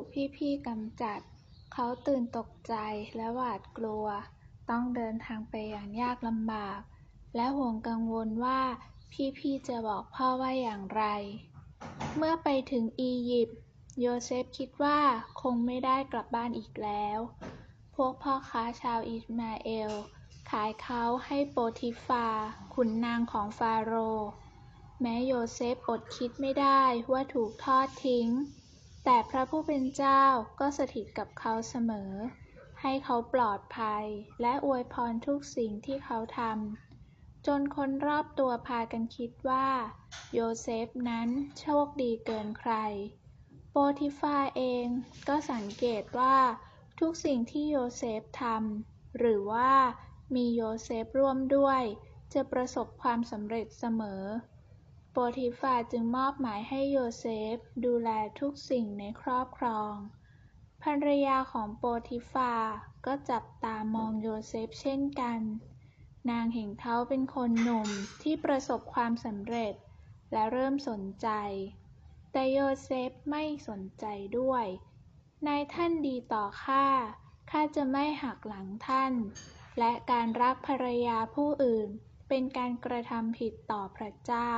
ถูกพี่ๆกำจัดเขาตื่นตกใจและหวาดกลัวต้องเดินทางไปอย่างยากลำบากและห่วงกังวลว่าพี่ๆจะบอกพ่อว่าอย่างไรเมื่อไปถึงอียิปต์โยเซฟคิดว่าคงไม่ได้กลับบ้านอีกแล้วพวกพ่อค้าชาวอิสมาเอลขายเขาให้โปติฟาขุนนางของฟาโรห์แม้โยเซฟอดคิดไม่ได้ว่าถูกทอดทิ้งแต่พระผู้เป็นเจ้าก็สถิตกับเขาเสมอให้เขาปลอดภัยและอวยพรทุกสิ่งที่เขาทำจนคนรอบตัวพากันคิดว่าโยเซฟนั้นโชคดีเกินใครโปติฟาเองก็สังเกตว่าทุกสิ่งที่โยเซฟทำหรือว่ามีโยเซฟร่วมด้วยจะประสบความสำเร็จเสมอโปติฟาจึงมอบหมายให้โยเซฟดูแลทุกสิ่งในครอบครองภรรยาของโปติฟาก็จับตามองโยเซฟเช่นกันนางเห็นเขาเป็นคนหนุ่มที่ประสบความสำเร็จและเริ่มสนใจแต่โยเซฟไม่สนใจด้วยนายท่านดีต่อข้าจะไม่หักหลังท่านและการรักภรรยาผู้อื่นเป็นการกระทำผิดต่อพระเจ้า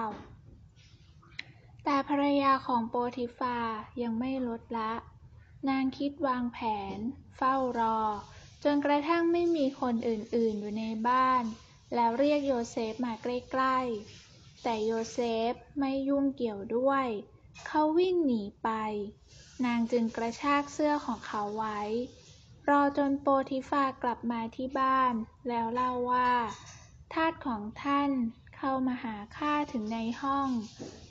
แต่ภรรยาของโปติฟายังไม่ลดละนางคิดวางแผนเฝ้ารอจนกระทั่งไม่มีคนอื่นๆอยู่ในบ้านแล้วเรียกโยเซฟมาใกล้ๆแต่โยเซฟไม่ยุ่งเกี่ยวด้วยเขาวิ่งหนีไปนางจึงกระชากเสื้อของเขาไว้รอจนโปติฟากลับมาที่บ้านแล้วเล่าว่าทาสของท่านเข้ามาหาข้าถึงในห้อง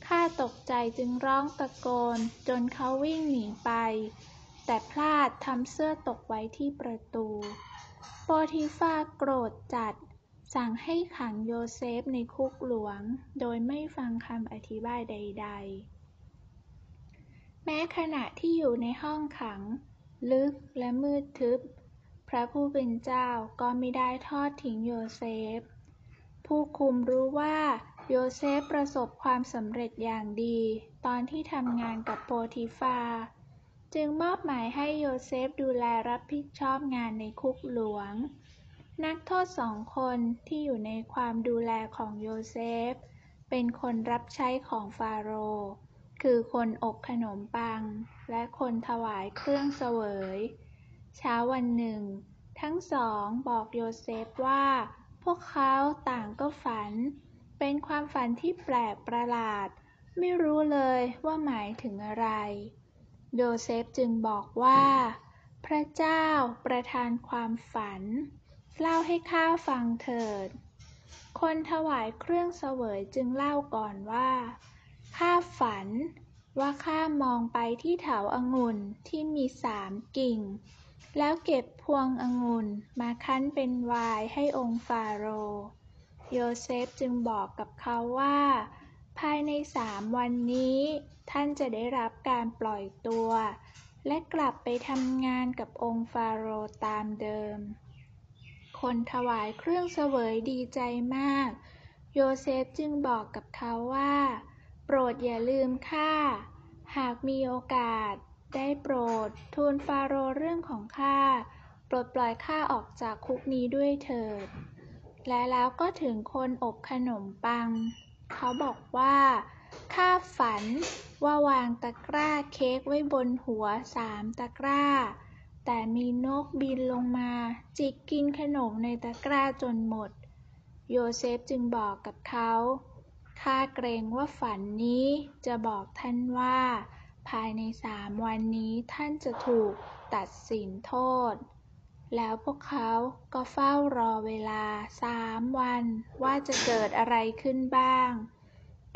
ข้าตกใจจึงร้องตะโกนจนเขาวิ่งหนีไปแต่พลาดทำเสื้อตกไว้ที่ประตูโปติฟาโกรธจัดสั่งให้ขังโยเซฟในคุกหลวงโดยไม่ฟังคำอธิบายใดๆแม้ขณะที่อยู่ในห้องขังลึกและมืดทึบพระผู้เป็นเจ้าก็ไม่ได้ทอดทิ้งโยเซฟผู้คุมรู้ว่าโยเซฟประสบความสำเร็จอย่างดีตอนที่ทำงานกับโปติฟาจึงมอบหมายให้โยเซฟดูแลรับผิดชอบงานในคุกหลวงนักโทษ2 คนที่อยู่ในความดูแลของโยเซฟเป็นคนรับใช้ของฟาโรห์คือคนอบขนมปังและคนถวายเครื่องเสวยเช้าวันหนึ่งทั้งสองบอกโยเซฟว่าพวกเขาต่างก็ฝันเป็นความฝันที่แปลกประหลาดไม่รู้เลยว่าหมายถึงอะไรโยเซฟจึงบอกว่าพระเจ้าประทานความฝันเล่าให้ข้าฟังเถิดคนถวายเครื่องเสวยจึงเล่าก่อนว่าข้าฝันว่าข้ามองไปที่เถาองุ่นที่มี3 กิ่งแล้วเก็บพวงองุ่นมาคั้นเป็นไวน์ให้องค์ฟาโรห์โยเซฟจึงบอกกับเขาว่าภายใน3 วันนี้ท่านจะได้รับการปล่อยตัวและกลับไปทำงานกับองค์ฟาโรห์ตามเดิมคนถวายเครื่องเสวยดีใจมากโยเซฟจึงบอกกับเขาว่าโปรดอย่าลืมข้าหากมีโอกาสได้โปรดทูลฟาโรห์เรื่องของข้าโปรดปล่อยข้าออกจากคุกนี้ด้วยเถิดและแล้วก็ถึงคนอบขนมปังเขาบอกว่าข้าฝันว่าวางตะกร้าเค้กไว้บนหัว3 ตะกร้าแต่มีนกบินลงมาจิกกินขนมในตะกร้าจนหมดโยเซฟจึงบอกกับเขาข้าเกรงว่าฝันนี้จะบอกท่านว่าภายใน3 วันนี้ท่านจะถูกตัดสินโทษแล้วพวกเขาก็เฝ้ารอเวลา3 วันว่าจะเกิดอะไรขึ้นบ้าง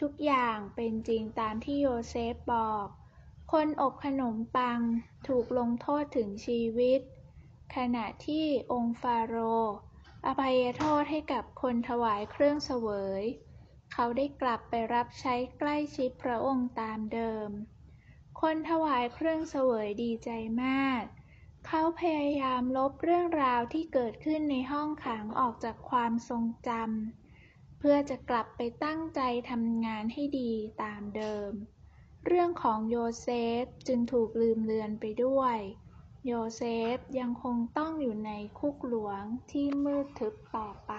ทุกอย่างเป็นจริงตามที่โยเซฟบอกคนอบขนมปังถูกลงโทษถึงชีวิตขณะที่องค์ฟาโรห์อภัยโทษให้กับคนถวายเครื่องเสวยเขาได้กลับไปรับใช้ใกล้ชิดพระองค์ตามเดิมคนถวายเครื่องเสวยดีใจมากเขาพยายามลบเรื่องราวที่เกิดขึ้นในห้องขังออกจากความทรงจำเพื่อจะกลับไปตั้งใจทำงานให้ดีตามเดิม เรื่องของโยเซฟจึงถูกลืมเลือนไปด้วยโยเซฟยังคงต้องอยู่ในคุกหลวงที่มืดทึบต่อไป